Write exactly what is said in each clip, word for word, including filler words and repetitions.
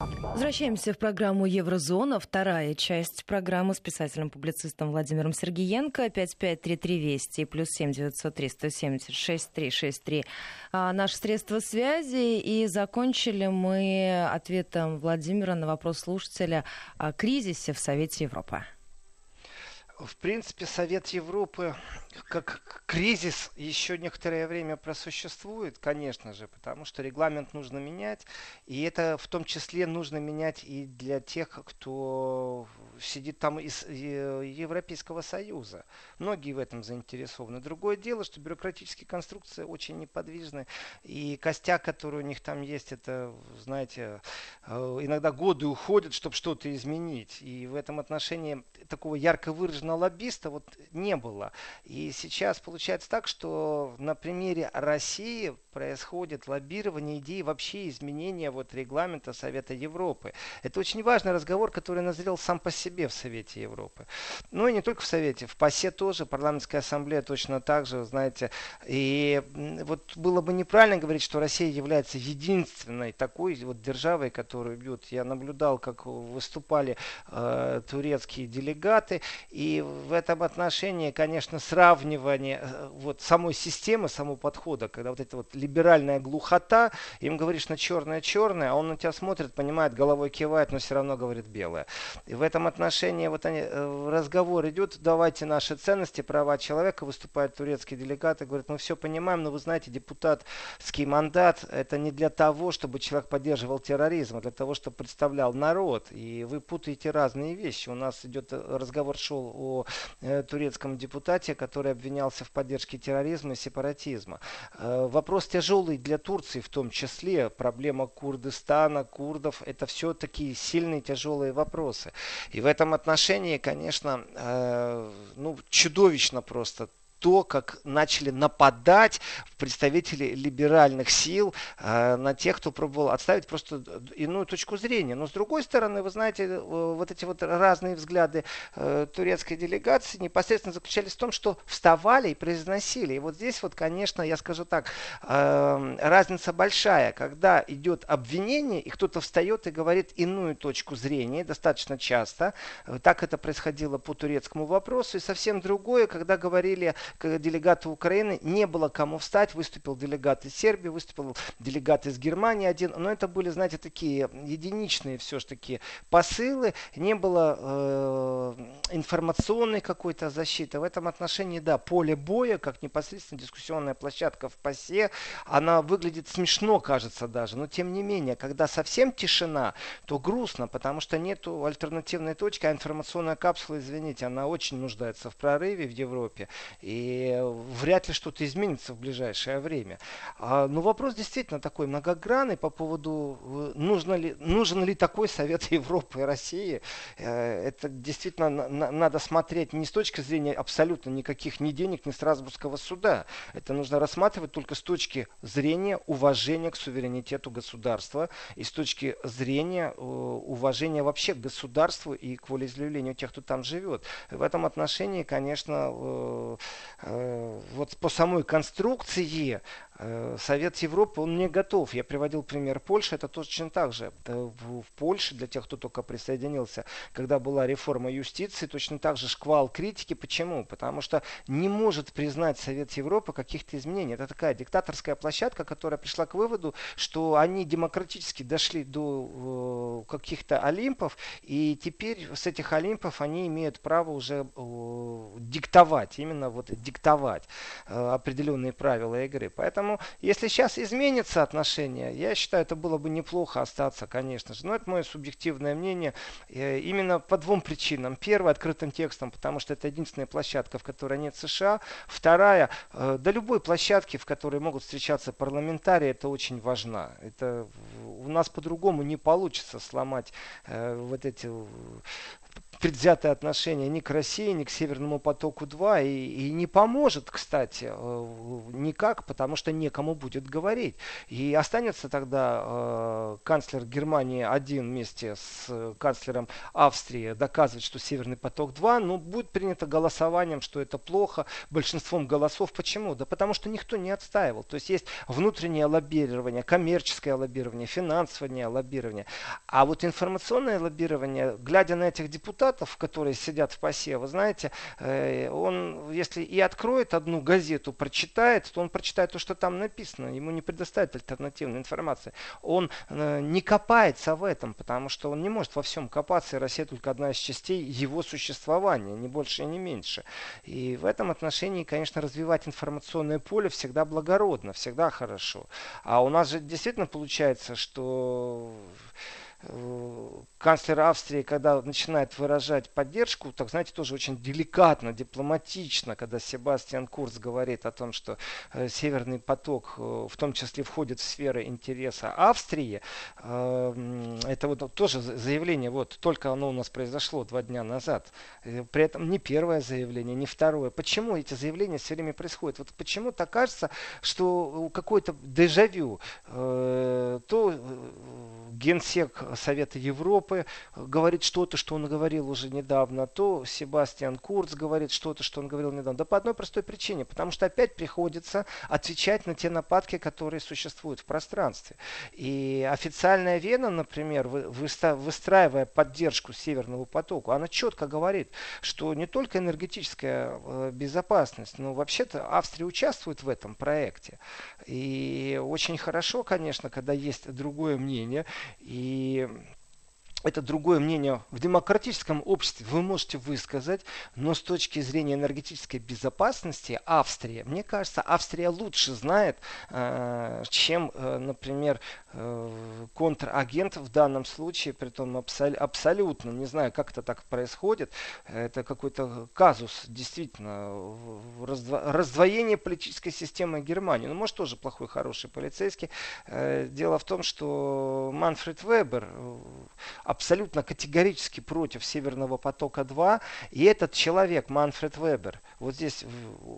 Возвращаемся в программу «Еврозона». Вторая часть программы с писателем-публицистом Владимиром Сергеенко. пять пять три три двести плюс семь девятьсот три сто семьдесят шесть триста шестьдесят три. А, наши средства связи. И закончили мы ответом Владимира на вопрос слушателя о кризисе в Совете Европы. В принципе, Совет Европы как кризис еще некоторое время просуществует, конечно же, потому что регламент нужно менять. И это в том числе нужно менять и для тех, кто сидит там из Европейского Союза. Многие в этом заинтересованы. Другое дело, что бюрократические конструкции очень неподвижны. И костяк, который у них там есть, это, знаете, иногда годы уходят, чтобы что-то изменить. И в этом отношении такого ярко выраженного лоббиста вот не было. И сейчас получается так, что на примере России происходит лоббирование идеи вообще изменения вот регламента Совета Европы. Это очень важный разговор, который назрел сам по себе в Совете Европы. Ну и не только в Совете, в ПАСе тоже, Парламентская ассамблея точно так же, знаете. И вот было бы неправильно говорить, что Россия является единственной такой вот державой, которую бьют. Я наблюдал, как выступали э, турецкие делегаты, и И в этом отношении, конечно, сравнивание вот самой системы, самого подхода, когда вот эта вот либеральная глухота, им говоришь на черное-черное, а он на тебя смотрит, понимает, головой кивает, но все равно говорит белое. И в этом отношении вот они, разговор идет, давайте наши ценности, права человека, выступают турецкие делегаты, говорят, мы все понимаем, но вы знаете, депутатский мандат, это не для того, чтобы человек поддерживал терроризм, а для того, чтобы представлял народ. И вы путаете разные вещи. У нас идет разговор, шел о турецком депутате, который обвинялся в поддержке терроризма и сепаратизма. Вопрос тяжелый для Турции, в том числе проблема Курдистана, курдов. Это все такие сильные, тяжелые вопросы. И в этом отношении, конечно, ну, чудовищно просто то, как начали нападать представители либеральных сил э, на тех, кто пробовал отставить просто иную точку зрения. Но с другой стороны, вы знаете, вот эти вот разные взгляды э, турецкой делегации непосредственно заключались в том, что вставали и произносили. И вот здесь вот, конечно, я скажу так, э, разница большая, когда идет обвинение, и кто-то встает и говорит иную точку зрения, достаточно часто. Так это происходило по турецкому вопросу. И совсем другое, когда говорили делегаты Украины, не было кому встать, выступил делегат из Сербии, выступил делегат из Германии один, но это были, знаете, такие единичные все-таки посылы, не было э, информационной какой-то защиты. В этом отношении, да, поле боя, как непосредственно дискуссионная площадка в ПАСе, она выглядит смешно, кажется даже, но тем не менее, когда совсем тишина, то грустно, потому что нету альтернативной точки, а информационная капсула, извините, она очень нуждается в прорыве в Европе. И вряд ли что-то изменится в ближайшее время. Но вопрос действительно такой многогранный по поводу, нужно ли, нужен ли такой Совет Европы и России. Это действительно надо смотреть не с точки зрения абсолютно никаких ни денег, ни Страсбургского суда. Это нужно рассматривать только с точки зрения уважения к суверенитету государства и с точки зрения уважения вообще к государству и к волеизъявлению тех, кто там живет. В этом отношении, конечно, вот по самой конструкции Совет Европы, он не готов. Я приводил пример Польши, это точно так же. В Польше, для тех, кто только присоединился, когда была реформа юстиции, точно так же шквал критики. Почему? Потому что не может признать Совет Европы каких-то изменений. Это такая диктаторская площадка, которая пришла к выводу, что они демократически дошли до каких-то олимпов, и теперь с этих олимпов они имеют право уже диктовать, именно вот диктовать определенные правила игры. Поэтому если сейчас изменится отношение, я считаю, это было бы неплохо остаться, конечно же. Но это мое субъективное мнение именно по двум причинам. Первая, открытым текстом, потому что это единственная площадка, в которой нет США. Вторая, да любой площадки, в которой могут встречаться парламентарии, это очень важно. Это у нас по-другому не получится сломать вот эти предвзятое отношение ни к России, ни к Северному потоку два и, и не поможет, кстати, никак, потому что некому будет говорить. И останется тогда э, канцлер Германии один вместе с канцлером Австрии доказывать, что Северный поток два, но будет принято голосованием, что это плохо, большинством голосов. Почему? Да потому что никто не отстаивал. То есть есть внутреннее лоббирование, коммерческое лоббирование, финансовое лоббирование. А вот информационное лоббирование, глядя на этих депутатов, которые сидят в ПАСе, вы знаете, он, если и откроет одну газету, прочитает, то он прочитает то, что там написано. Ему не предоставят альтернативной информации. Он не копается в этом, потому что он не может во всем копаться, и Россия только одна из частей его существования, не больше и не меньше. И в этом отношении, конечно, развивать информационное поле всегда благородно, всегда хорошо. А у нас же действительно получается, что... канцлер Австрии, когда начинает выражать поддержку, так, знаете, тоже очень деликатно, дипломатично, когда Себастьян Курц говорит о том, что Северный поток в том числе входит в сферу интереса Австрии. Это вот тоже заявление, вот только оно у нас произошло два дня назад. При этом не первое заявление, не второе. Почему эти заявления все время происходят? Вот почему-то кажется, что какое-то дежавю. То генсек Совета Европы говорит что-то, что он говорил уже недавно, то Себастьян Курц говорит что-то, что он говорил недавно. Да по одной простой причине, потому что опять приходится отвечать на те нападки, которые существуют в пространстве. И официальная Вена, например, выстраивая поддержку Северному потоку, она четко говорит, что не только энергетическая безопасность, но вообще-то Австрия участвует в этом проекте. И очень хорошо, конечно, когда есть другое мнение, и И это другое мнение в демократическом обществе вы можете высказать, но с точки зрения энергетической безопасности Австрия, мне кажется, Австрия лучше знает, чем, например, контрагент в данном случае, притом абсолютно, не знаю, как это так происходит, это какой-то казус, действительно, раздвоение политической системы Германии. Ну, может, тоже плохой, хороший полицейский. Дело в том, что Манфред Вебер абсолютно категорически против Северного потока два. И этот человек, Манфред Вебер, вот здесь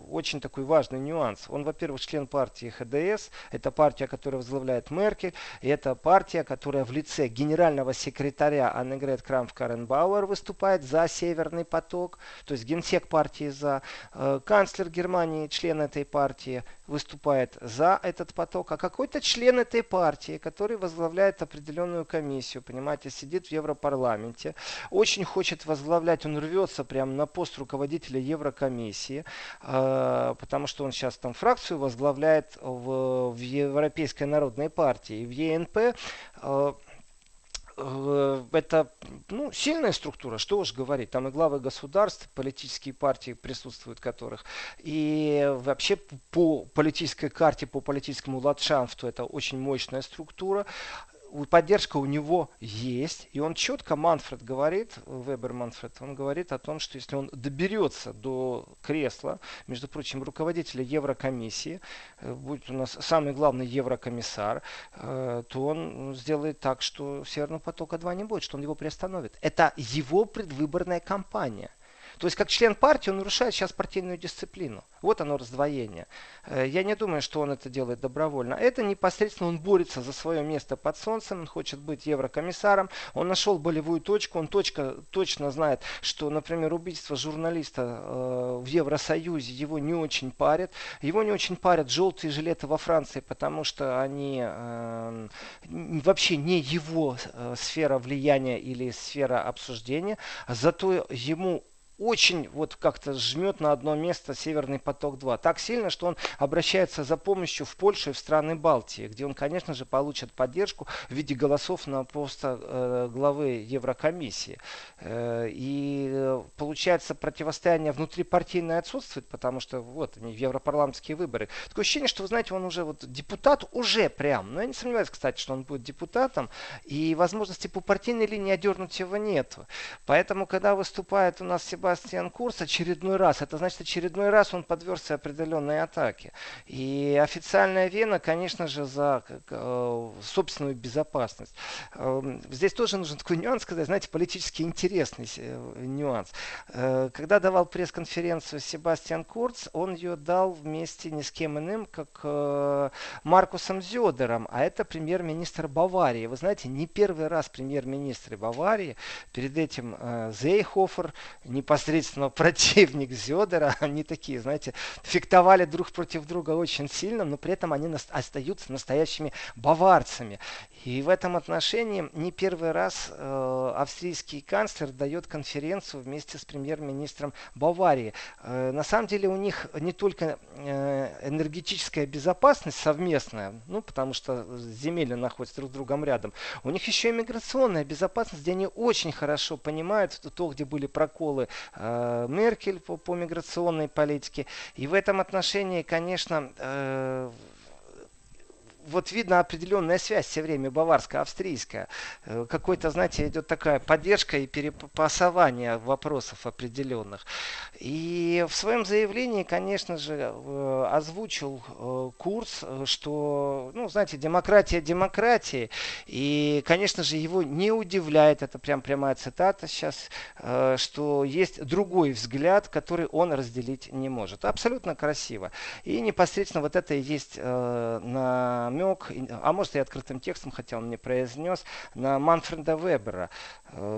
очень такой важный нюанс. Он, во-первых, член партии Ха Дэ Эс. Это партия, которая возглавляет Меркель. И это партия, которая в лице генерального секретаря Аннегрет Крамп-Карренбауэр выступает за Северный поток. То есть генсек партии за. Канцлер Германии, член этой партии, выступает за этот поток. А какой-то член этой партии, который возглавляет определенную комиссию, понимаете, сидит в Европарламенте, очень хочет возглавлять, он рвется прямо на пост руководителя Еврокомиссии, э, потому что он сейчас там фракцию возглавляет в, в Европейской народной партии, в Е Эн Пэ. Э, Это ну, сильная структура, что уж говорить. Там и главы государств, политические партии, присутствуют которых. И вообще по политической карте, по политическому ландшафту это очень мощная структура. Поддержка у него есть, и он четко, Манфред говорит, Вебер Манфред, он говорит о том, что если он доберется до кресла, между прочим, руководителя Еврокомиссии, будет у нас самый главный Еврокомиссар, то он сделает так, что Северного потока два не будет, что он его приостановит. Это его предвыборная кампания. То есть, как член партии, он нарушает сейчас партийную дисциплину. Вот оно раздвоение. Я не думаю, что он это делает добровольно. Это непосредственно он борется за свое место под солнцем. Он хочет быть еврокомиссаром. Он нашел болевую точку. Он точка, точно знает, что, например, убийство журналиста в Евросоюзе его не очень парит. Его не очень парят желтые жилеты во Франции, потому что они вообще не его сфера влияния или сфера обсуждения. Зато ему очень вот как-то жмет на одно место Северный поток два. Так сильно, что он обращается за помощью в Польшу и в страны Балтии, где он, конечно же, получит поддержку в виде голосов на поста э, главы Еврокомиссии. Э, и получается, противостояние внутрипартийное отсутствует, потому что вот они, европарламентские выборы. Такое ощущение, что, вы знаете, он уже вот депутат, уже прям. Но я не сомневаюсь, кстати, что он будет депутатом. И возможности по партийной линии одернуть его нет. Поэтому, когда выступает у нас Себастьян Себастьян Курц очередной раз. Это значит, очередной раз он подвергся определенной атаке. И официальная Вена, конечно же, за собственную безопасность. Здесь тоже нужен такой нюанс сказать, знаете, политически интересный нюанс. Когда давал пресс-конференцию Себастьян Курц, он ее дал вместе ни с кем иным, как Маркусом Зёдером, а это премьер-министр Баварии. Вы знаете, не первый раз премьер-министр Баварии, перед этим Зеехофер, непосредственно противник Зёдера, они такие, знаете, фехтовали друг против друга очень сильно, но при этом они остаются настоящими баварцами. И в этом отношении не первый раз австрийский канцлер дает конференцию вместе с премьер-министром Баварии. На самом деле у них не только энергетическая безопасность совместная, ну потому что земли находятся друг с другом рядом, у них еще и миграционная безопасность, где они очень хорошо понимают то, где были проколы Меркель по, по миграционной политике. И в этом отношении, конечно, вот видно определенная связь все время баварско-австрийская. Какой-то, знаете, идет такая поддержка и перепасование вопросов определенных. И в своем заявлении, конечно же, озвучил Курц, что, ну, знаете, демократия демократии. И, конечно же, его не удивляет, это прям прямая цитата сейчас, что есть другой взгляд, который он разделить не может. Абсолютно красиво. И непосредственно вот это и есть на намек, а может и открытым текстом, хотя он не произнес, на Манфреда Вебера,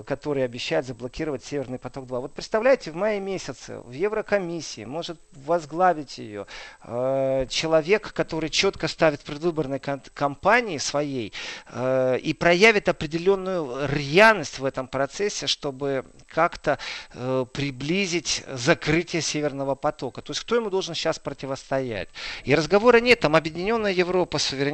который обещает заблокировать Северный поток-два. Вот представляете, в мае месяце в Еврокомиссии может возглавить ее человек, который четко ставит предвыборной кампании своей и проявит определенную рьяность в этом процессе, чтобы как-то приблизить закрытие Северного потока. То есть кто ему должен сейчас противостоять? И разговора нет, там объединенная Европа, суверенитет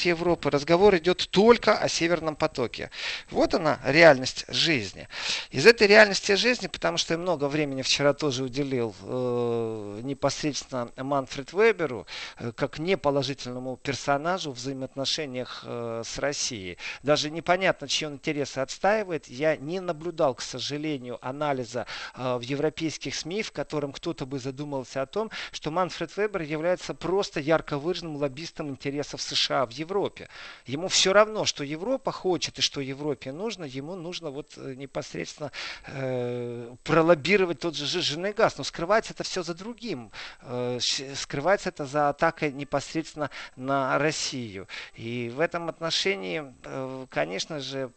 Европы, разговор идет только о Северном потоке. Вот она, реальность жизни. Из этой реальности жизни, потому что я много времени вчера тоже уделил э, непосредственно Манфреду Веберу, э, как неположительному персонажу в взаимоотношениях э, с Россией. Даже непонятно, чьи он интересы отстаивает. Я не наблюдал, к сожалению, анализа э, в европейских СМИ, в котором кто-то бы задумался о том, что Манфред Вебер является просто ярко выраженным лоббистом интересов США в Европе. Ему все равно, что Европа хочет и что Европе нужно, ему нужно вот непосредственно э, пролоббировать тот же жирный газ. Но скрывается это все за другим. Э, скрывается это за атакой непосредственно на Россию. И в этом отношении, э, конечно же,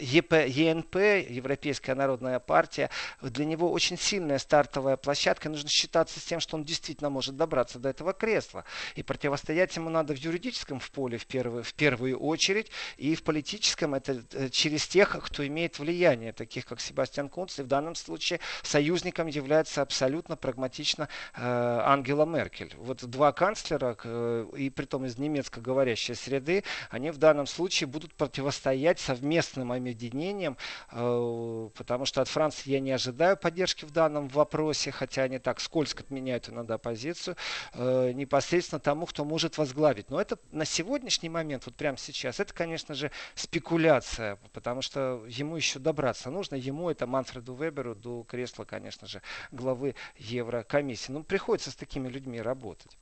Е Н П, Европейская народная партия, для него очень сильная стартовая площадка. Нужно считаться с тем, что он действительно может добраться до этого кресла. И противостоять ему надо в юридическом в поле в первую, в первую очередь, и в политическом это через тех, кто имеет влияние, таких как Себастьян Курц. И в данном случае союзником является абсолютно прагматично э, Ангела Меркель. Вот два канцлера, э, и притом из немецкоговорящей среды, они в данном случае будут противостоять совместным моментам, объединением, потому что от Франции я не ожидаю поддержки в данном вопросе, хотя они так скользко меняют иногда позицию, непосредственно тому, кто может возглавить. Но это на сегодняшний момент, вот прямо сейчас, это, конечно же, спекуляция, потому что ему еще добраться нужно, ему это Манфреду Веберу до кресла, конечно же, главы Еврокомиссии. Ну, приходится с такими людьми работать.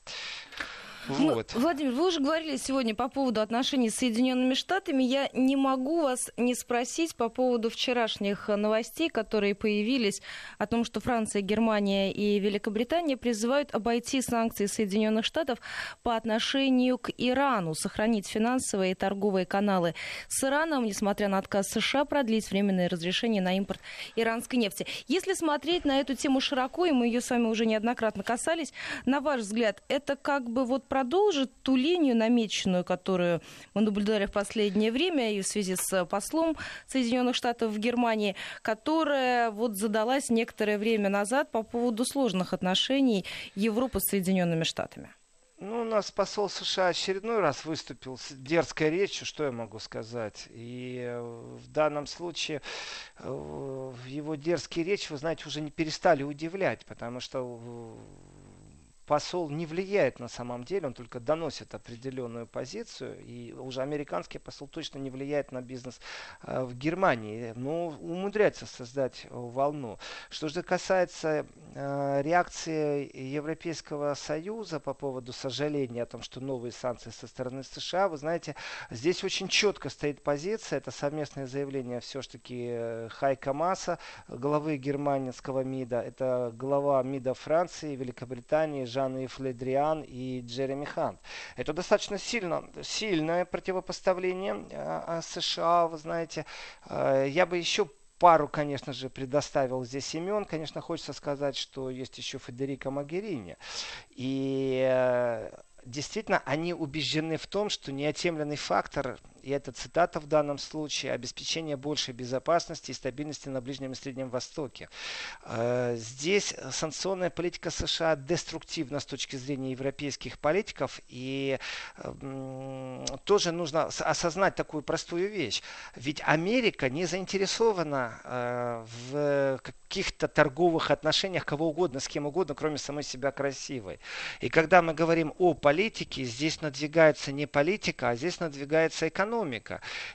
Вот. Ну, Владимир, вы уже говорили сегодня по поводу отношений с Соединенными Штатами. Я не могу вас не спросить по поводу вчерашних новостей, которые появились о том, что Франция, Германия и Великобритания призывают обойти санкции Соединенных Штатов по отношению к Ирану, сохранить финансовые и торговые каналы с Ираном, несмотря на отказ США продлить временное разрешение на импорт иранской нефти. Если смотреть на эту тему широко, и мы ее с вами уже неоднократно касались, на ваш взгляд, это как бы вот продолжит ту линию намеченную, которую мы наблюдали в последнее время и в связи с послом Соединенных Штатов в Германии, которая вот задалась некоторое время назад по поводу сложных отношений Европы с Соединенными Штатами? Ну, у нас посол США очередной раз выступил с дерзкой речью, что я могу сказать. И в данном случае его дерзкие речи, вы знаете, уже не перестали удивлять, потому что... посол не влияет на самом деле, он только доносит определенную позицию, и уже американский посол точно не влияет на бизнес э, в Германии, но умудряется создать волну. Что же касается э, реакции Европейского Союза по поводу сожаления о том, что новые санкции со стороны США, вы знаете, здесь очень четко стоит позиция, это совместное заявление все-таки Хайко Мааса, главы германского МИДа, это глава МИДа Франции, Великобритании, Жан-Ив Ле Дриан и Джереми Хант. Это достаточно сильно, сильное противопоставление США, вы знаете. Я бы еще пару, конечно же, предоставил здесь имен. Конечно, хочется сказать, что есть еще Федерико Могерини. И действительно, они убеждены в том, что неотъемлемый фактор, и это цитата в данном случае, обеспечение большей безопасности и стабильности на Ближнем и Среднем Востоке. Здесь санкционная политика США деструктивна с точки зрения европейских политиков, и тоже нужно осознать такую простую вещь. Ведь Америка не заинтересована в каких-то торговых отношениях кого угодно, с кем угодно, кроме самой себя красивой. И когда мы говорим о политики, здесь надвигается не политика, а здесь надвигается экономика.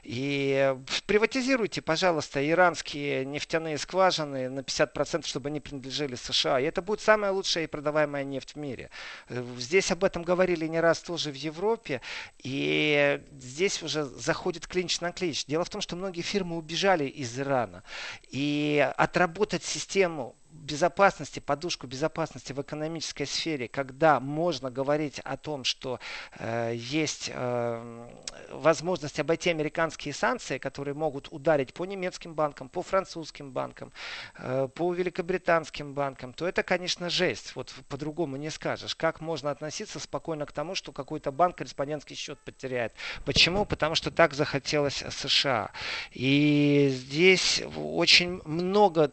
И приватизируйте, пожалуйста, иранские нефтяные скважины на пятьдесят процентов, чтобы они принадлежали США. И это будет самая лучшая и продаваемая нефть в мире. Здесь об этом говорили не раз тоже в Европе. И здесь уже заходит клинч на клинч. Дело в том, что многие фирмы убежали из Ирана. И отработать систему безопасности, подушку безопасности в экономической сфере, когда можно говорить о том, что э, есть э, возможность обойти американские санкции, которые могут ударить по немецким банкам, по французским банкам, э, по великобританским банкам, то это, конечно, жесть. Вот по-другому не скажешь. Как можно относиться спокойно к тому, что какой-то банк корреспондентский счет потеряет? Почему? Потому что так захотелось США. И здесь очень много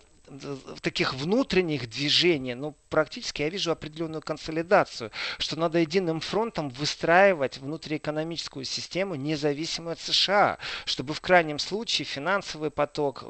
таких внутренних движений, ну, практически я вижу определенную консолидацию, что надо единым фронтом выстраивать внутриэкономическую систему, независимую от США, чтобы в крайнем случае финансовый поток,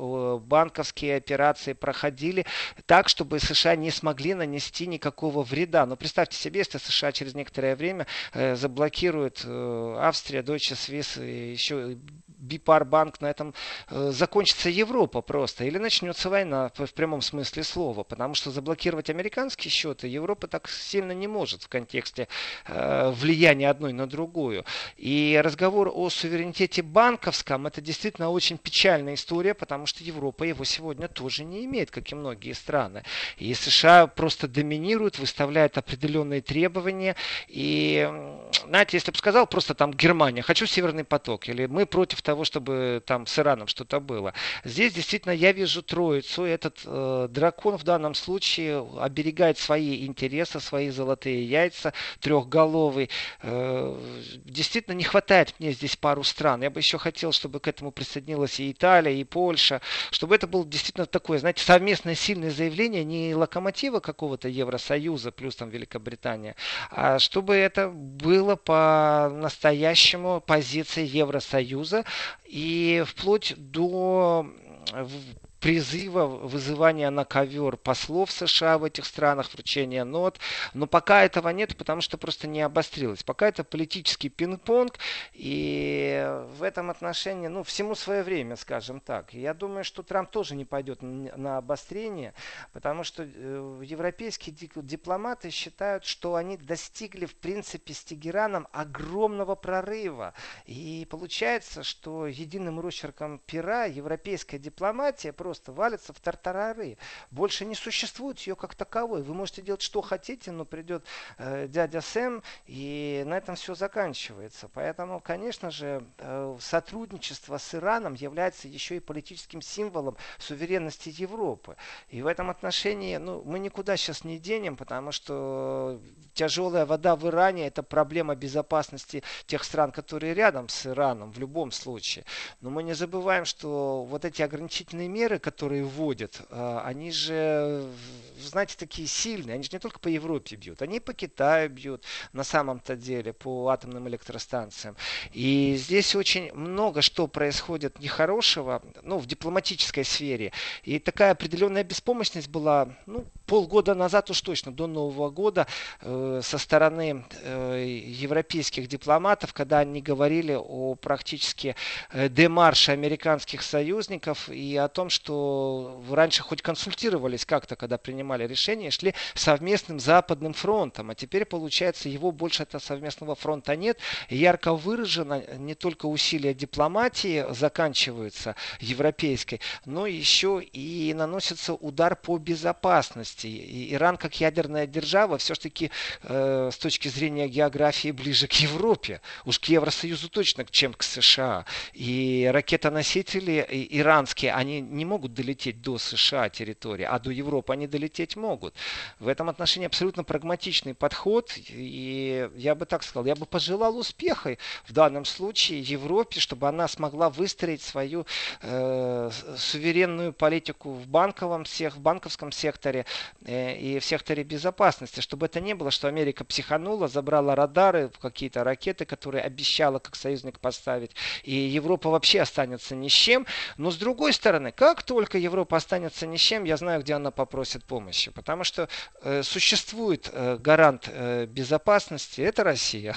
банковские операции проходили так, чтобы США не смогли нанести никакого вреда. Но представьте себе, если США через некоторое время заблокирует Австрия, Deutsche Swiss и еще Бипарбанк, на этом закончится Европа просто, или начнется война в прямом смысле слова, потому что заблокировать американские счеты Европа так сильно не может в контексте э, влияния одной на другую. И разговор о суверенитете банковском, это действительно очень печальная история, потому что Европа его сегодня тоже не имеет, как и многие страны. И США просто доминируют, выставляют определенные требования. И, знаете, если бы сказал просто там Германия, хочу Северный поток, или мы против того, чтобы там с Ираном что-то было. Здесь действительно я вижу троицу, и этот э, дракон в данном случае оберегает свои интересы, свои золотые яйца, трехголовый. Э, действительно не хватает мне здесь пару стран. Я бы еще хотел, чтобы к этому присоединилась и Италия, и Польша, чтобы это было действительно такое, знаете, совместное сильное заявление не локомотива какого-то Евросоюза плюс там Великобритания, а чтобы это было по-настоящему позиции Евросоюза, и вплоть до призыва, вызывания на ковер послов США в этих странах, вручения нот. Но пока этого нет, потому что просто не обострилось. Пока это политический пинг-понг. И в этом отношении, ну, всему свое время, скажем так. Я думаю, что Трамп тоже не пойдет на обострение, потому что европейские дипломаты считают, что они достигли, в принципе, с Тегераном огромного прорыва. И получается, что единым росчерком пера европейская дипломатия просто валится в тартарары. Больше не существует ее как таковой. Вы можете делать что хотите, но придет э, дядя Сэм, и на этом все заканчивается. Поэтому, конечно же, э, сотрудничество с Ираном является еще и политическим символом суверенности Европы. И в этом отношении, ну, мы никуда сейчас не денем, потому что тяжелая вода в Иране — это проблема безопасности тех стран, которые рядом с Ираном в любом случае. Но мы не забываем, что вот эти ограничительные меры, которые вводят, они же, знаете, такие сильные. Они же не только по Европе бьют, они и по Китаю бьют на самом-то деле, по атомным электростанциям. И здесь очень много что происходит нехорошего, ну, в дипломатической сфере. И такая определенная беспомощность была, ну, полгода назад уж точно, до Нового года, э, со стороны э, европейских дипломатов, когда они говорили о практически демарше американских союзников и о том, что раньше хоть консультировались как-то, когда принимали решения, шли совместным западным фронтом, а теперь, получается, его больше этого совместного фронта нет. Ярко выражено не только усилия дипломатии заканчиваются европейской, но еще и наносится удар по безопасности. И Иран как ядерная держава все-таки э, с точки зрения географии ближе к Европе, уж к Евросоюзу точно, чем к США. И ракетоносители иранские, они не могут долететь до США территории, а до Европы они долететь могут. В этом отношении абсолютно прагматичный подход. И я бы так сказал, я бы пожелал успеха в данном случае Европе, чтобы она смогла выстроить свою э, суверенную политику в банковом, в банковском секторе э, и в секторе безопасности, чтобы это не было, что Америка психанула, забрала радары, какие-то ракеты, которые обещала как союзник поставить, и Европа вообще останется ни с чем. Но с другой стороны, как только Европа останется ни с чем, я знаю, где она попросит помощи, потому что э, существует э, гарант э, безопасности, это Россия.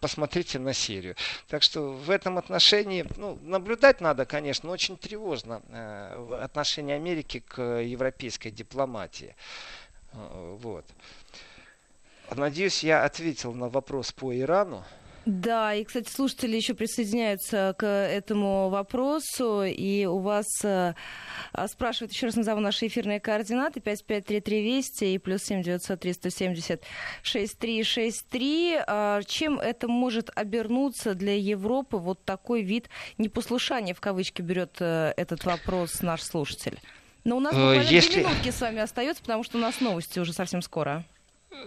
Посмотрите на Сирию. Так что в этом отношении, ну, наблюдать надо, конечно, очень тревожно э, отношение Америки к европейской дипломатии. Вот. Надеюсь, я ответил на вопрос по Ирану. Да, и, кстати, слушатели еще присоединяются к этому вопросу, и у вас э, спрашивают, еще раз назову наши эфирные координаты, пять пять три три двести и плюс семь девятьсот триста семьдесят шесть триста шестьдесят три. Э, чем это может обернуться для Европы, вот такой вид непослушания, в кавычки, берет э, этот вопрос наш слушатель? Но у нас буквально Если... две минутки с вами остается, потому что у нас новости уже совсем скоро.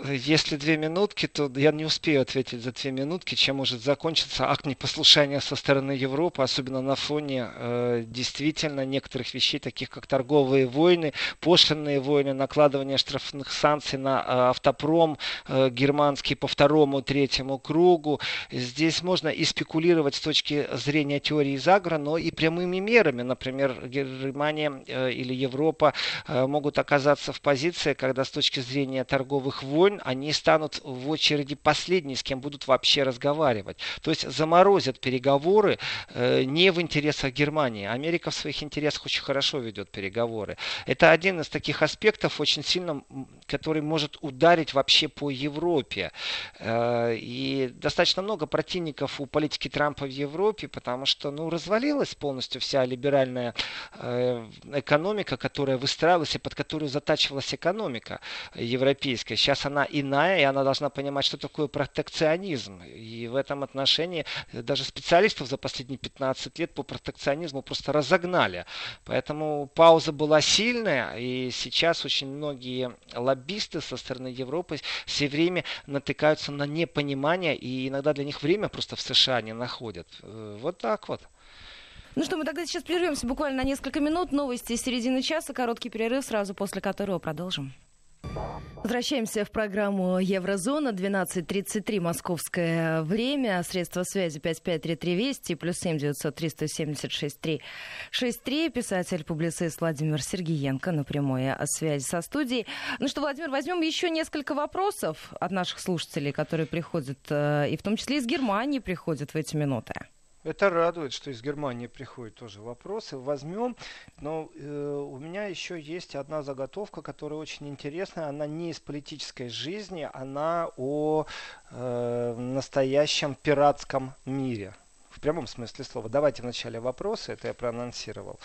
Если две минутки, то я не успею ответить за две минутки, чем может закончиться акт непослушания со стороны Европы, особенно на фоне э, действительно некоторых вещей, таких как торговые войны, пошлинные войны, накладывание штрафных санкций на э, автопром э, германский по второму, третьему кругу. Здесь можно и спекулировать с точки зрения теории заговора, но и прямыми мерами. Например, Германия э, или Европа э, могут оказаться в позиции, когда с точки зрения торговых войн они станут в очереди последней, с кем будут вообще разговаривать. То есть заморозят переговоры э, не в интересах Германии. Америка в своих интересах очень хорошо ведет переговоры. Это один из таких аспектов, очень сильно, который может ударить вообще по Европе. Э, и достаточно много противников у политики Трампа в Европе, потому что, ну, развалилась полностью вся либеральная э, экономика, которая выстраивалась и под которую затачивалась экономика европейская. Сейчас она иная, и она должна понимать, что такое протекционизм. И в этом отношении даже специалистов за последние пятнадцать лет по протекционизму просто разогнали. Поэтому пауза была сильная, и сейчас очень многие лоббисты со стороны Европы все время натыкаются на непонимание, и иногда для них время просто в США не находят. Вот так вот. Ну что, мы тогда сейчас прервемся буквально на несколько минут. Новости середины часа, короткий перерыв, сразу после которого продолжим. Возвращаемся в программу «Еврозона». двенадцать тридцать три московское время. Средства связи пять пять три три двести плюс семь девятьсот триста семьдесят шесть триста шестьдесят три. Писатель-публицист Владимир Сергеенко на прямой связи со студией. Ну что, Владимир, возьмем еще несколько вопросов от наших слушателей, которые приходят, и в том числе из Германии приходят в эти минуты. Это радует, что из Германии приходят тоже вопросы. Возьмем. Но э, у меня еще есть одна заготовка, которая очень интересная. Она не из политической жизни, она о э, настоящем пиратском мире. В прямом смысле слова. Давайте вначале вопросы, это я проанонсировал.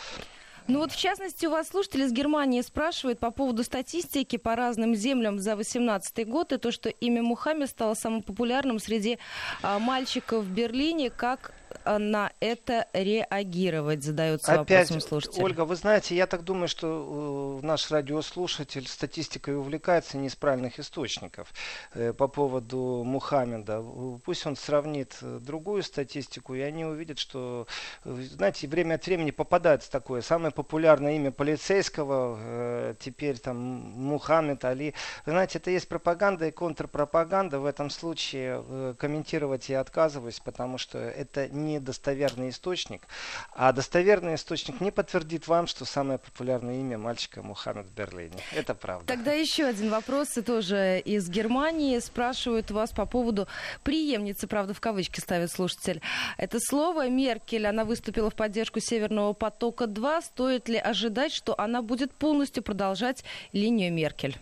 Ну вот, в частности, у вас слушатель из Германии спрашивает по поводу статистики по разным землям за две тысячи восемнадцатый год и то, что имя Мухаммед стало самым популярным среди а, мальчиков в Берлине как на это реагировать, задается опять вопросом слушателя. Ольга, вы знаете, я так думаю, что наш радиослушатель статистикой увлекается не из правильных источников по поводу Мухаммеда. Пусть он сравнит другую статистику, и они увидят, что, знаете, время от времени попадается такое. Самое популярное имя полицейского теперь там Мухаммед, Али. Вы знаете, это есть пропаганда и контрпропаганда. В этом случае комментировать я отказываюсь, потому что это не достоверный источник. А достоверный источник не подтвердит вам, что самое популярное имя мальчика Мухаммед в Берлине. Это правда. Тогда еще один вопрос, и тоже из Германии. Спрашивают вас по поводу преемницы, правда, в кавычки ставит слушатель. Это слово Меркель. Она выступила в поддержку Северного потока два. Стоит ли ожидать, что она будет полностью продолжать линию Меркель?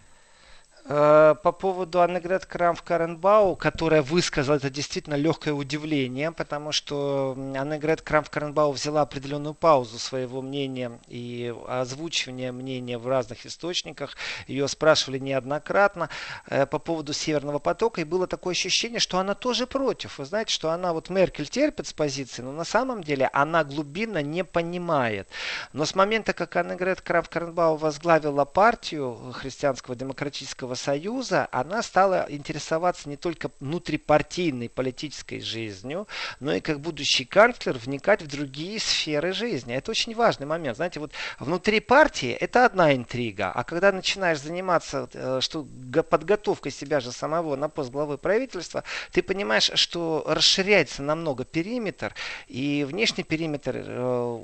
По поводу Аннегрет Крамп-Карренбауэр, которая высказала это действительно легкое удивление, потому что Аннегрет Крамп-Карренбауэр взяла определенную паузу своего мнения и озвучивания мнения в разных источниках. Ее спрашивали неоднократно по поводу Северного потока, и было такое ощущение, что она тоже против. Вы знаете, что она, вот Меркель терпит с позиции, но на самом деле она глубинно не понимает. Но с момента, как Аннегрет Крамп-Карренбауэр возглавила партию Христианского демократического Союза, она стала интересоваться не только внутрипартийной политической жизнью, но и как будущий канцлер вникать в другие сферы жизни. Это очень важный момент. Знаете, вот внутри партии это одна интрига, а когда начинаешь заниматься что, подготовкой себя же самого на пост главы правительства, ты понимаешь, что расширяется намного периметр, и внешний периметр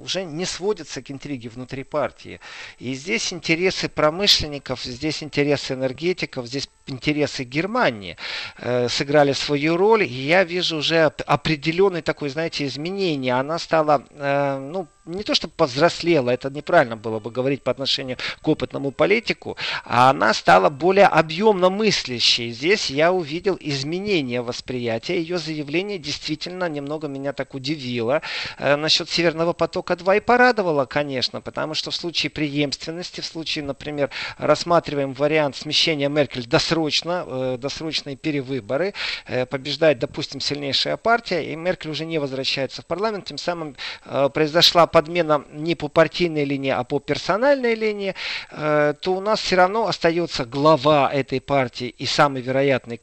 уже не сводится к интриге внутри партии. И здесь интересы промышленников, здесь интересы энергетиков, здесь интересы Германии э, сыграли свою роль. И я вижу уже определенные такое, знаете, изменение. Она стала, э, ну, не то чтобы повзрослела, это неправильно было бы говорить по отношению к опытному политику, а она стала более объемно мыслящей. Здесь я увидел изменение восприятия. Ее заявление действительно немного меня так удивило. Э, насчет Северного потока два и порадовало, конечно, потому что в случае преемственности, в случае, например, рассматриваем вариант смещения Меркель досрочно, э, досрочные перевыборы, э, побеждает, допустим, сильнейшая партия, и Меркель уже не возвращается в парламент, тем самым э, произошла подмена не по партийной линии, а по персональной линии, то у нас все равно остается глава этой партии и самый вероятный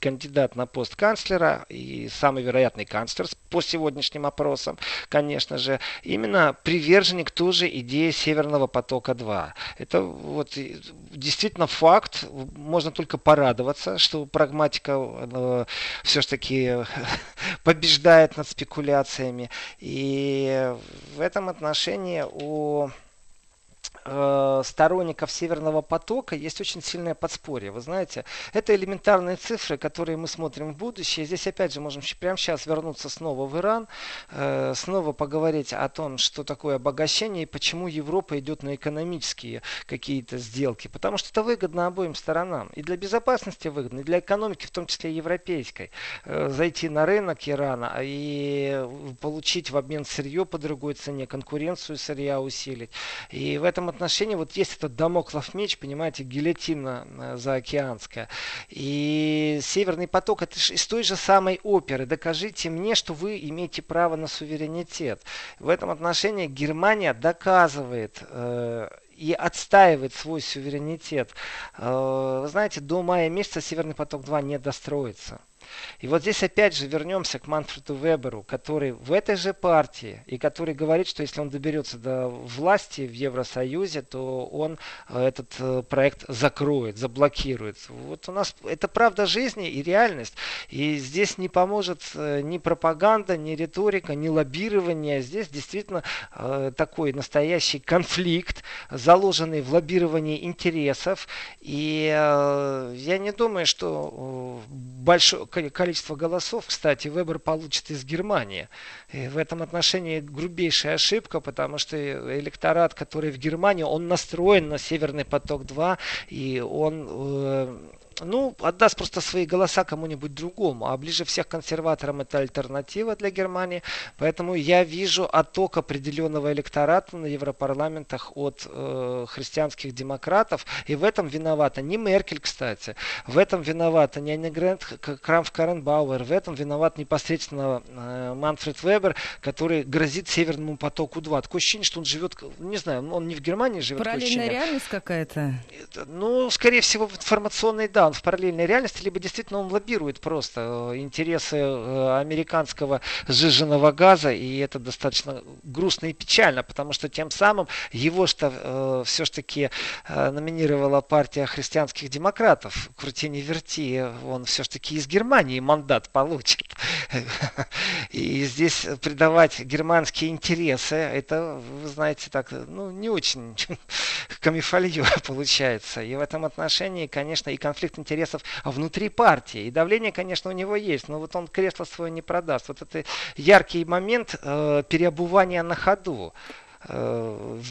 кандидат на пост канцлера, и самый вероятный канцлер по сегодняшним опросам, конечно же, именно приверженник той же идеи Северного потока два. Это вот действительно факт, можно только порадоваться, что прагматика все-таки побеждает над спекуляциями. И в этом отношении у э, сторонников Северного потока есть очень сильное подспорье. Вы знаете, это элементарные цифры, которые мы смотрим в будущее. Здесь опять же можем прямо сейчас вернуться снова в Иран, э, снова поговорить о том, что такое обогащение и почему Европа идет на экономические какие-то сделки. Потому что это выгодно обоим сторонам. И для безопасности выгодно, и для экономики, в том числе и европейской. Э, зайти на рынок Ирана и получить в обмен сырье по другой цене, конкуренцию сырья усилить. И в этом отношении вот есть этот дамоклов меч, понимаете, гильотина заокеанская. И Северный поток — это из той же самой оперы. Докажите мне, что вы имеете право на суверенитет. В этом отношении Германия доказывает э, и отстаивает свой суверенитет. Э, вы знаете, до мая месяца Северный поток два не достроится. И вот здесь опять же вернемся к Манфреду Веберу, который в этой же партии и который говорит, что если он доберется до власти в Евросоюзе, то он этот проект закроет, заблокирует. Вот у нас это правда жизни и реальность. И здесь не поможет ни пропаганда, ни риторика, ни лоббирование. Здесь действительно такой настоящий конфликт, заложенный в лоббировании интересов. И я не думаю, что большой... количество голосов, кстати, Вебер получит из Германии. И в этом отношении грубейшая ошибка, потому что электорат, который в Германии, он настроен на Северный поток два, и он э, ну, отдаст просто свои голоса кому-нибудь другому. А ближе всех консерваторам это альтернатива для Германии. Поэтому я вижу отток определенного электората на европарламентах от э, христианских демократов. И в этом виновата не Меркель, кстати. В этом виновата не Аннегрет Крамп-Карренбауэр. В этом виноват непосредственно э, Манфред Вебер, который грозит Северному потоку два. Такое ощущение, что он живет, не знаю, он не в Германии живет. Параллельная реальность какая-то? Ну, скорее всего, информационный, да, он в параллельной реальности, либо действительно он лоббирует просто интересы американского сжиженного газа, и это достаточно грустно и печально, потому что тем самым его что э, все-таки э, номинировала партия христианских демократов. Крути не верти, он все-таки из Германии мандат получит. И здесь придавать германские интересы, это, вы знаете, так, ну, не очень камифолье получается. И в этом отношении, конечно, и конфликт интересов внутри партии. И давление, конечно, у него есть, но вот он кресло свое не продаст. Вот это яркий момент э, переобувания на ходу.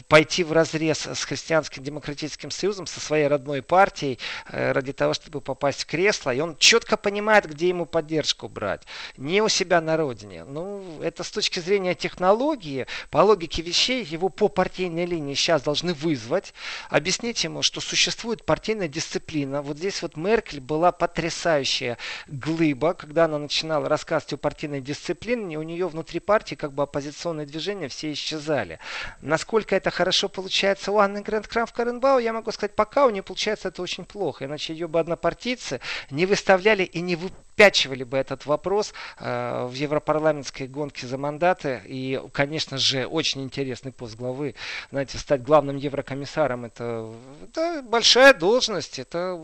Пойти в разрез с Христианским демократическим союзом, со своей родной партией, ради того, чтобы попасть в кресло. И он четко понимает, где ему поддержку брать. Не у себя на родине. Ну, это с точки зрения технологии, по логике вещей, его по партийной линии сейчас должны вызвать, объяснить ему, что существует партийная дисциплина. Вот здесь вот Меркель была потрясающая глыба, когда она начинала рассказывать о партийной дисциплине, у нее внутри партии как бы оппозиционные движения все исчезали. Насколько это хорошо получается у Аннегрет Крамп-Карренбауэр, я могу сказать, пока у нее получается это очень плохо. Иначе ее бы однопартийцы не выставляли и не выпячивали бы этот вопрос э, в европарламентской гонке за мандаты. И, конечно же, очень интересный пост главы. Знаете, стать главным еврокомиссаром, это, это большая должность, это...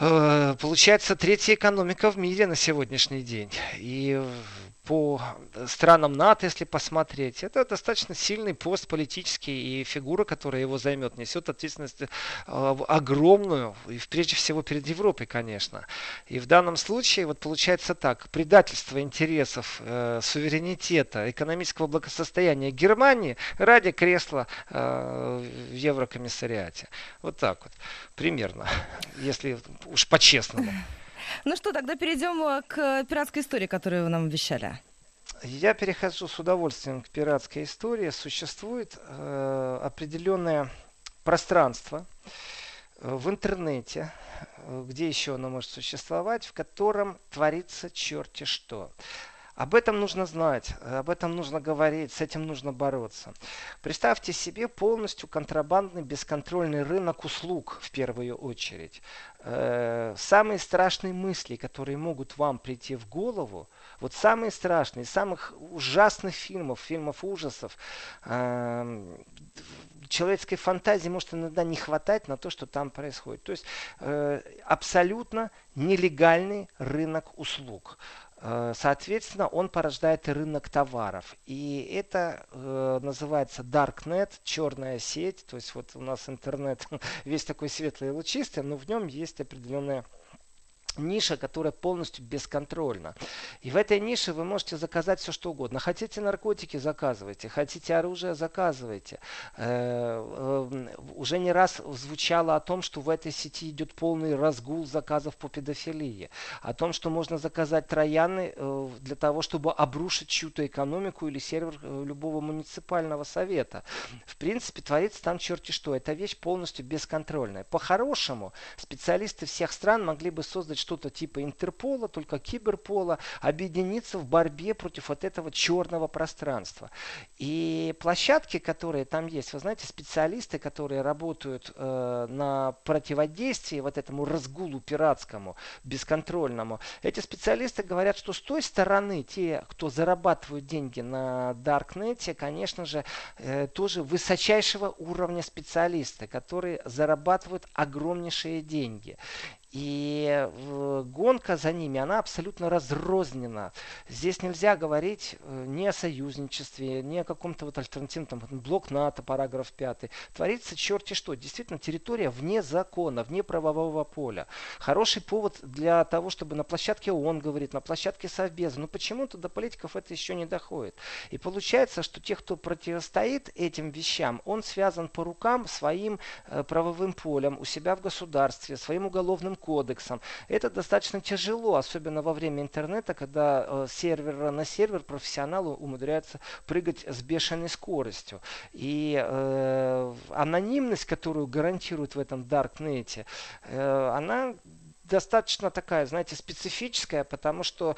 Э, получается третья экономика в мире на сегодняшний день. И... по странам НАТО, если посмотреть, это достаточно сильный пост политический, и фигура, которая его займет, несет ответственность огромную, и прежде всего перед Европой, конечно. И в данном случае, вот получается так, предательство интересов, э, суверенитета, экономического благосостояния Германии ради кресла э, в Еврокомиссариате. Вот так вот, примерно, если уж по-честному. Ну что, тогда перейдем к пиратской истории, которую вы нам обещали. Я перехожу с удовольствием к пиратской истории. Существует э, определенное пространство в интернете, где еще оно может существовать, в котором творится черти что. Об этом нужно знать, об этом нужно говорить, с этим нужно бороться. Представьте себе полностью контрабандный, бесконтрольный рынок услуг в первую очередь. Самые страшные мысли, которые могут вам прийти в голову, вот самые страшные, самых ужасных фильмов, фильмов ужасов, человеческой фантазии может иногда не хватать на то, что там происходит. То есть э, абсолютно нелегальный рынок услуг. Э, соответственно, он порождает и рынок товаров. И это э, называется Darknet, черная сеть. То есть вот у нас интернет весь такой светлый и лучистый, но в нем есть определенная ниша, которая полностью бесконтрольна. И в этой нише вы можете заказать все, что угодно. Хотите наркотики, заказывайте. Хотите оружие, заказывайте. Э, э, уже не раз звучало о том, что в этой сети идет полный разгул заказов по педофилии. О том, что можно заказать трояны э, для того, чтобы обрушить чью-то экономику или сервер э, любого муниципального совета. В принципе, творится там черти что. Эта вещь полностью бесконтрольная. По-хорошему, специалисты всех стран могли бы создать что-то типа Интерпола, только Киберпола, объединиться в борьбе против вот этого черного пространства. И площадки, которые там есть, вы знаете, специалисты, которые работают э, на противодействии вот этому разгулу пиратскому, бесконтрольному, эти специалисты говорят, что с той стороны те, кто зарабатывают деньги на Даркнете, конечно же, э, тоже высочайшего уровня специалисты, которые зарабатывают огромнейшие деньги. И гонка за ними, она абсолютно разрознена. Здесь нельзя говорить ни о союзничестве, ни о каком-то вот альтернативном блок НАТО, параграф пятый. Творится черти что. Действительно, территория вне закона, вне правового поля. Хороший повод для того, чтобы на площадке ООН говорит, на площадке Совбеза. Но почему-то до политиков это еще не доходит. И получается, что те, кто противостоит этим вещам, он связан по рукам своим правовым полем, у себя в государстве, своим уголовным кодексом, кодексом. Это достаточно тяжело, особенно во время интернета, когда с сервера на сервер профессионалы умудряются прыгать с бешеной скоростью. И э, анонимность, которую гарантируют в этом Darknet, э, она достаточно такая, знаете, специфическая, потому что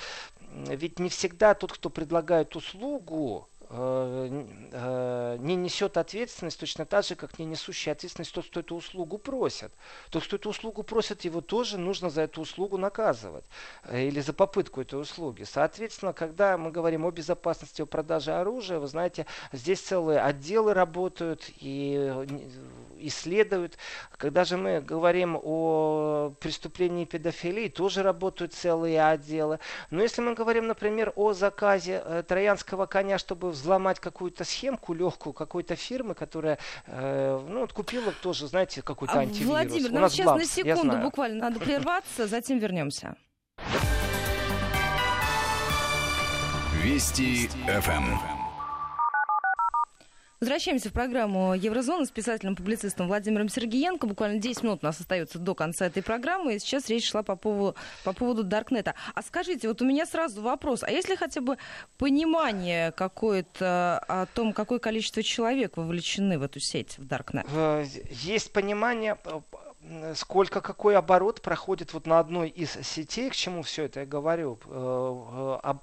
ведь не всегда тот, кто предлагает услугу, не несет ответственность точно так же, как не несущая ответственность тот, кто эту услугу просит. Тот, кто эту услугу просит, его тоже нужно за эту услугу наказывать или за попытку этой услуги. Соответственно, когда мы говорим о безопасности, о продаже оружия, вы знаете, здесь целые отделы работают и исследуют. Когда же мы говорим о преступлении педофилии, тоже работают целые отделы. Но если мы говорим, например, о заказе троянского коня, чтобы взломать какую-то схемку легкую какой-то фирмы, которая э, ну, вот купила тоже, знаете, какой-то антивирус. Владимир, нам сейчас на секунду буквально надо прерваться, затем вернемся. Вести ФМ. Возвращаемся в программу «Еврозона» с писателем-публицистом Владимиром Сергеенко. Буквально десять минут у нас остается до конца этой программы. И сейчас речь шла по поводу, по поводу Даркнета. А скажите, вот у меня сразу вопрос. А есть ли хотя бы понимание какое-то о том, какое количество человек вовлечены в эту сеть, в Даркнет? Есть понимание, сколько, какой оборот проходит вот на одной из сетей, к чему все это я говорю,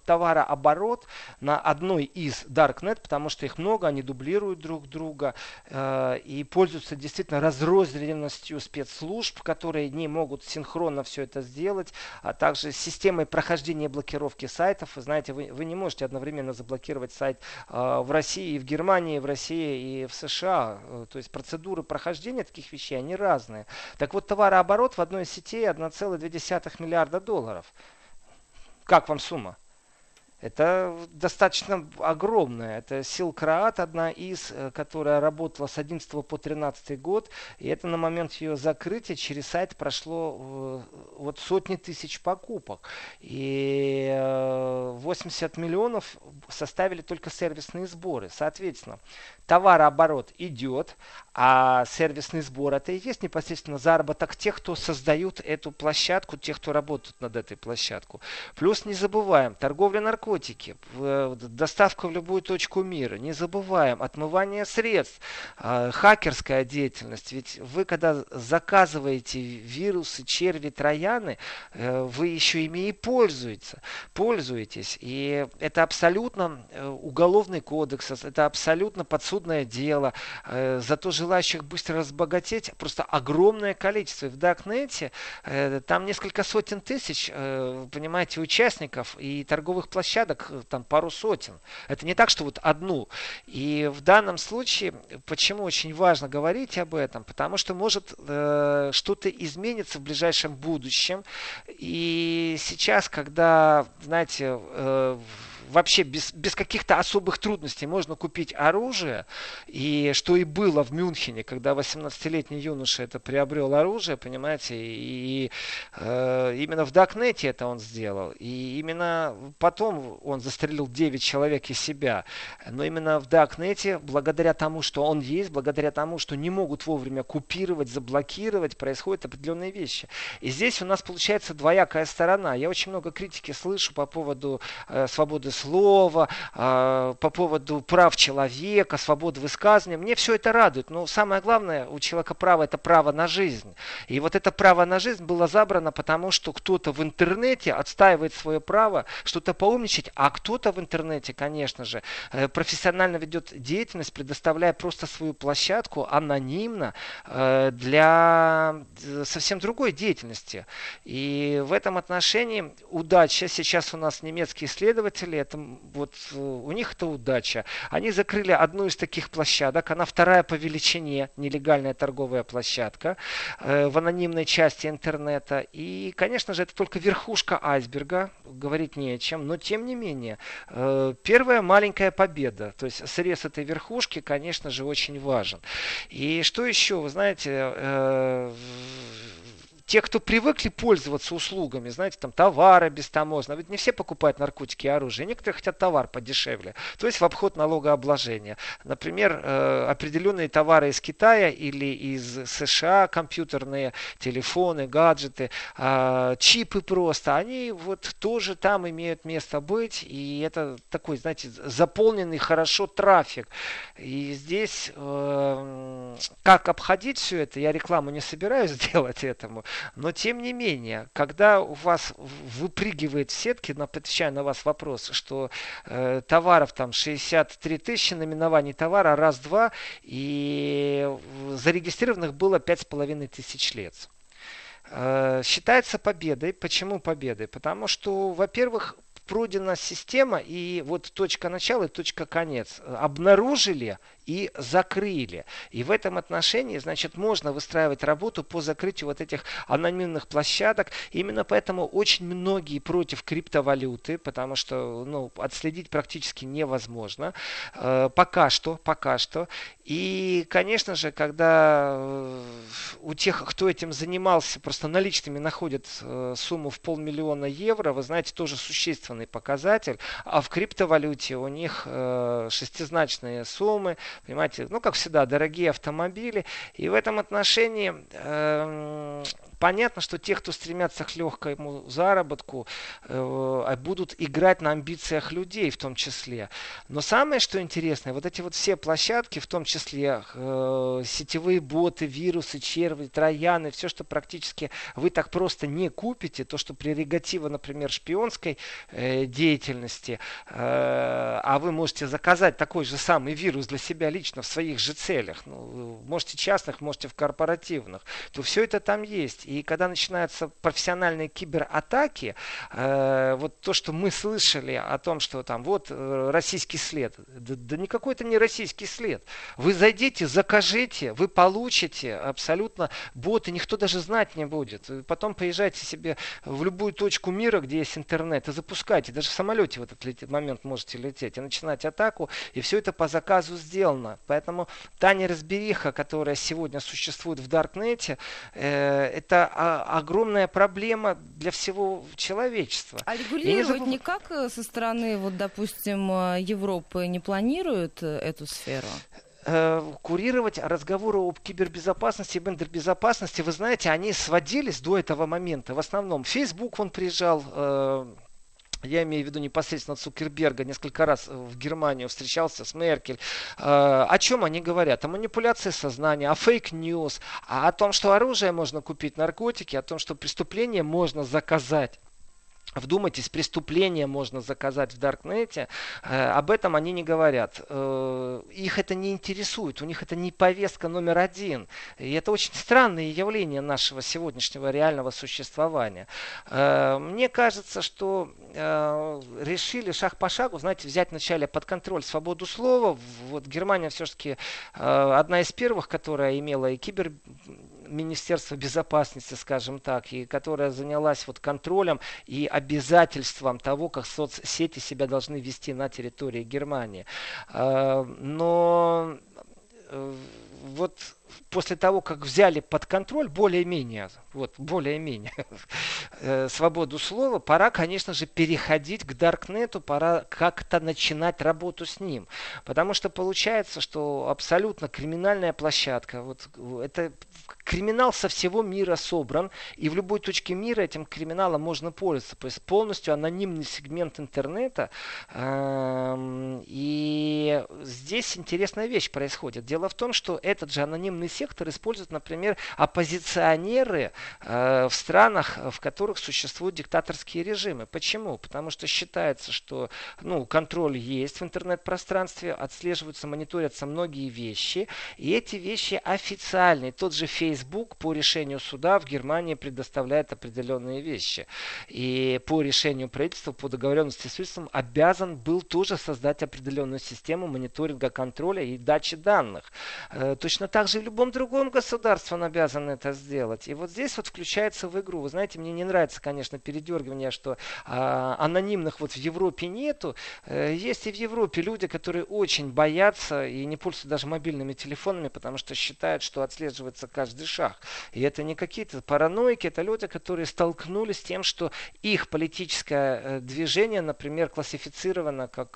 товарооборот на одной из Darknet, потому что их много, они дублируют друг друга и пользуются действительно разрозненностью спецслужб, которые не могут синхронно все это сделать, а также системой прохождения блокировки сайтов. Вы знаете, вы, вы не можете одновременно заблокировать сайт в России и в Германии, и в России и в США. То есть процедуры прохождения таких вещей, они разные. Так вот, товарооборот в одной из сетей одна целая две десятых миллиарда долларов. Как вам сумма? Это достаточно огромное. Это Силкрат, одна из, которая работала с одиннадцатого по тринадцатый год. И это на момент ее закрытия через сайт прошло вот сотни тысяч покупок. И восемьдесят миллионов составили только сервисные сборы. Соответственно, товарооборот идет, а сервисный сбор — это и есть непосредственно заработок тех, кто создают эту площадку, тех, кто работает над этой площадкой. Плюс не забываем, торговля наркотиками, наркотики, доставка в любую точку мира, не забываем, отмывание средств, хакерская деятельность. Ведь вы, когда заказываете вирусы, черви, трояны, вы еще ими и пользуетесь. пользуетесь. И это абсолютно уголовный кодекс, это абсолютно подсудное дело. Зато желающих быстро разбогатеть просто огромное количество. И в Darknet там несколько сотен тысяч, понимаете, участников и торговых площадок. Там пару сотен. Это не так, что вот одну. И в данном случае, почему очень важно говорить об этом? Потому что может э, что-то изменится в ближайшем будущем. И сейчас, когда, знаете, э, вообще без, без каких-то особых трудностей можно купить оружие, и что и было в Мюнхене, когда восемнадцатилетний юноша это приобрел оружие, понимаете, и э, именно в Darknet это он сделал, и именно потом он застрелил девять человек из себя, но именно в Darknet, благодаря тому, что он есть, благодаря тому, что не могут вовремя купировать, заблокировать, происходят определенные вещи. И здесь у нас получается двоякая сторона. Я очень много критики слышу по поводу э, свободы слова, э, по поводу прав человека, свободы высказывания. Мне все это радует, но самое главное у человека право — это право на жизнь. И вот это право на жизнь было забрано, потому что кто-то в интернете отстаивает свое право что-то поумничать, а кто-то в интернете, конечно же, э, профессионально ведет деятельность, предоставляя просто свою площадку анонимно э, для совсем другой деятельности. И в этом отношении удача. Сейчас у нас немецкие исследователи, это вот у них это удача. Они закрыли одну из таких площадок, она вторая по величине, нелегальная торговая площадка э, в анонимной части интернета. И, конечно же, это только верхушка айсберга, говорить не о чем, но тем не менее, э, первая маленькая победа, то есть срез этой верхушки, конечно же, очень важен. И что еще, вы знаете, э, те, кто привыкли пользоваться услугами, знаете, там товары без таможни, ведь не все покупают наркотики и оружие, некоторые хотят товар подешевле, то есть в обход налогообложения. Например, определенные товары из Китая или из США, компьютерные, телефоны, гаджеты, чипы просто, они вот тоже там имеют место быть, и это такой, знаете, заполненный хорошо трафик. И здесь как обходить все это, я рекламу не собираюсь делать этому, но тем не менее, когда у вас выпрыгивает в сетки, отвечая на вас вопрос, что э, товаров там шестьдесят три тысячи, номинований товара раз-два, и зарегистрированных было пять с половиной тысяч лиц. Э, считается победой. Почему победой? Потому что, во-первых, пройдена система, и вот точка начала и точка конец. Обнаружили и закрыли. И в этом отношении, значит, можно выстраивать работу по закрытию вот этих анонимных площадок. Именно поэтому очень многие против криптовалюты, потому что, ну, отследить практически невозможно. Э, пока что, пока что. И, конечно же, когда у тех, кто этим занимался, просто наличными находят сумму в полмиллиона евро, вы знаете, тоже существенный показатель. А в криптовалюте у них шестизначные суммы. Понимаете, ну, как всегда, дорогие автомобили. И в этом отношении э, понятно, что те, кто стремятся к легкому заработку, э, будут играть на амбициях людей в том числе. Но самое, что интересное, вот эти вот все площадки, в том числе э, сетевые боты, вирусы, черви, трояны, все, что практически вы так просто не купите, то, что прерогатива, например, шпионской э, деятельности, э, а вы можете заказать такой же самый вирус для себя лично в своих же целях, ну, можете частных, можете в корпоративных, то все это там есть. И когда начинаются профессиональные кибератаки, э, вот то, что мы слышали о том, что там вот э, российский след, да, да никакой это не российский след. Вы зайдите, закажите, вы получите абсолютно боты, никто даже знать не будет. Потом поезжайте себе в любую точку мира, где есть интернет, и запускайте. Даже в самолете в этот момент можете лететь и начинать атаку, и все это по заказу сделано. Поэтому та неразбериха, которая сегодня существует в Даркнете, э, это а, огромная проблема для всего человечества. А регулировать забыв... никак со стороны, вот, допустим, Европы не планируют эту сферу? Курировать разговоры об кибербезопасности и бендербезопасности, вы знаете, они сводились до этого момента. В основном Facebook, он приезжал, э, я имею в виду непосредственно Цукерберга, несколько раз в Германию встречался с Меркель. Э, о чем они говорят? О манипуляции сознания, о фейк-ньюс, о том, что оружие можно купить, наркотики, о том, что преступление можно заказать. Вдумайтесь, преступление можно заказать в Даркнете. Э, об этом они не говорят. Э, их это не интересует. У них это не повестка номер один. И это очень странное явление нашего сегодняшнего реального существования. Э, мне кажется, что э, решили шаг по шагу, знаете, взять вначале под контроль свободу слова. Вот Германия все-таки э, одна из первых, которая имела и кибер... Министерство безопасности, скажем так, и которая занялась вот контролем и обязательством того, как соцсети себя должны вести на территории Германии. Но вот после того, как взяли под контроль более-менее, вот, более-менее свободу слова, пора, конечно же, переходить к Даркнету, пора как-то начинать работу с ним. Потому что получается, что абсолютно криминальная площадка, вот, это криминал со всего мира собран, и в любой точке мира этим криминалом можно пользоваться. То есть полностью анонимный сегмент интернета. И здесь интересная вещь происходит. Дело в том, что этот же анонимный сектор используют, например, оппозиционеры э, в странах, в которых существуют диктаторские режимы. Почему? Потому что считается, что, ну, контроль есть в интернет-пространстве, отслеживаются, мониторятся многие вещи, и эти вещи официальные. Тот же Facebook по решению суда в Германии предоставляет определенные вещи. И по решению правительства, по договоренности с правительством, обязан был тоже создать определенную систему мониторинга, контроля и дачи данных. Э, точно так же и любой в любом другом государстве он обязан это сделать. И вот здесь вот включается в игру. Вы знаете, мне не нравится, конечно, передергивание, что а, анонимных вот в Европе нету. Есть и в Европе люди, которые очень боятся и не пользуются даже мобильными телефонами, потому что считают, что отслеживается каждый рубежах. И это не какие-то параноики, это люди, которые столкнулись с тем, что их политическое движение, например, классифицировано как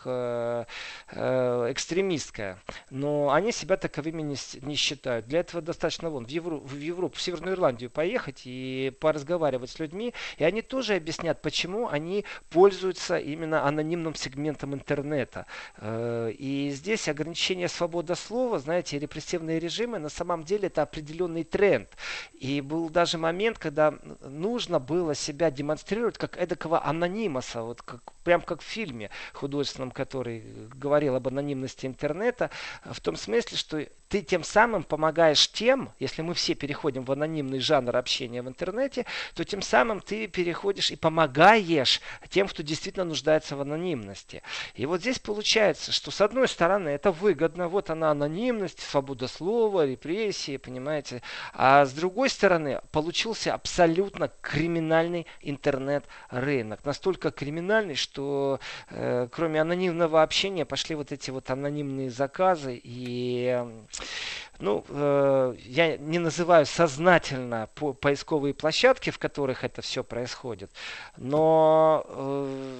экстремистское. Но они себя таковыми не считают. Для этого достаточно вон в Европу, в Европу, в Северную Ирландию поехать и поразговаривать с людьми. И они тоже объяснят, почему они пользуются именно анонимным сегментом интернета. И здесь ограничение свободы слова, знаете, репрессивные режимы, на самом деле это определенный тренд. И был даже момент, когда нужно было себя демонстрировать как эдакого анонимуса, вот как, прям как в фильме художественном, который говорил об анонимности интернета, в том смысле, что ты тем самым помогаешь тем, если мы все переходим в анонимный жанр общения в интернете, то тем самым ты переходишь и помогаешь тем, кто действительно нуждается в анонимности. И вот здесь получается, что с одной стороны это выгодно, вот она анонимность, свобода слова, репрессии, понимаете, а с другой стороны получился абсолютно криминальный интернет-рынок, настолько криминальный, что э, кроме анонимного общения пошли вот эти вот анонимные заказы и... Ну, э, я не называю сознательно по поисковые площадки, в которых это все происходит, но э,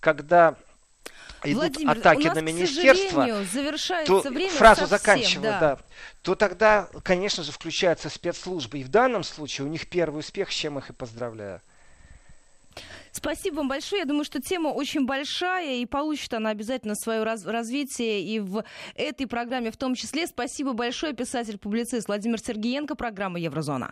когда идут Владимир, атаки у нас, на министерство, то время фразу совсем, заканчиваю, да. Да, то тогда, конечно же, включаются спецслужбы. И в данном случае у них первый успех, с чем их и поздравляю. Спасибо вам большое. Я думаю, что тема очень большая, и получит она обязательно свое раз развитие и в этой программе в том числе. Спасибо большое, писатель-публицист Владимир Сергеенко, программа «Еврозона».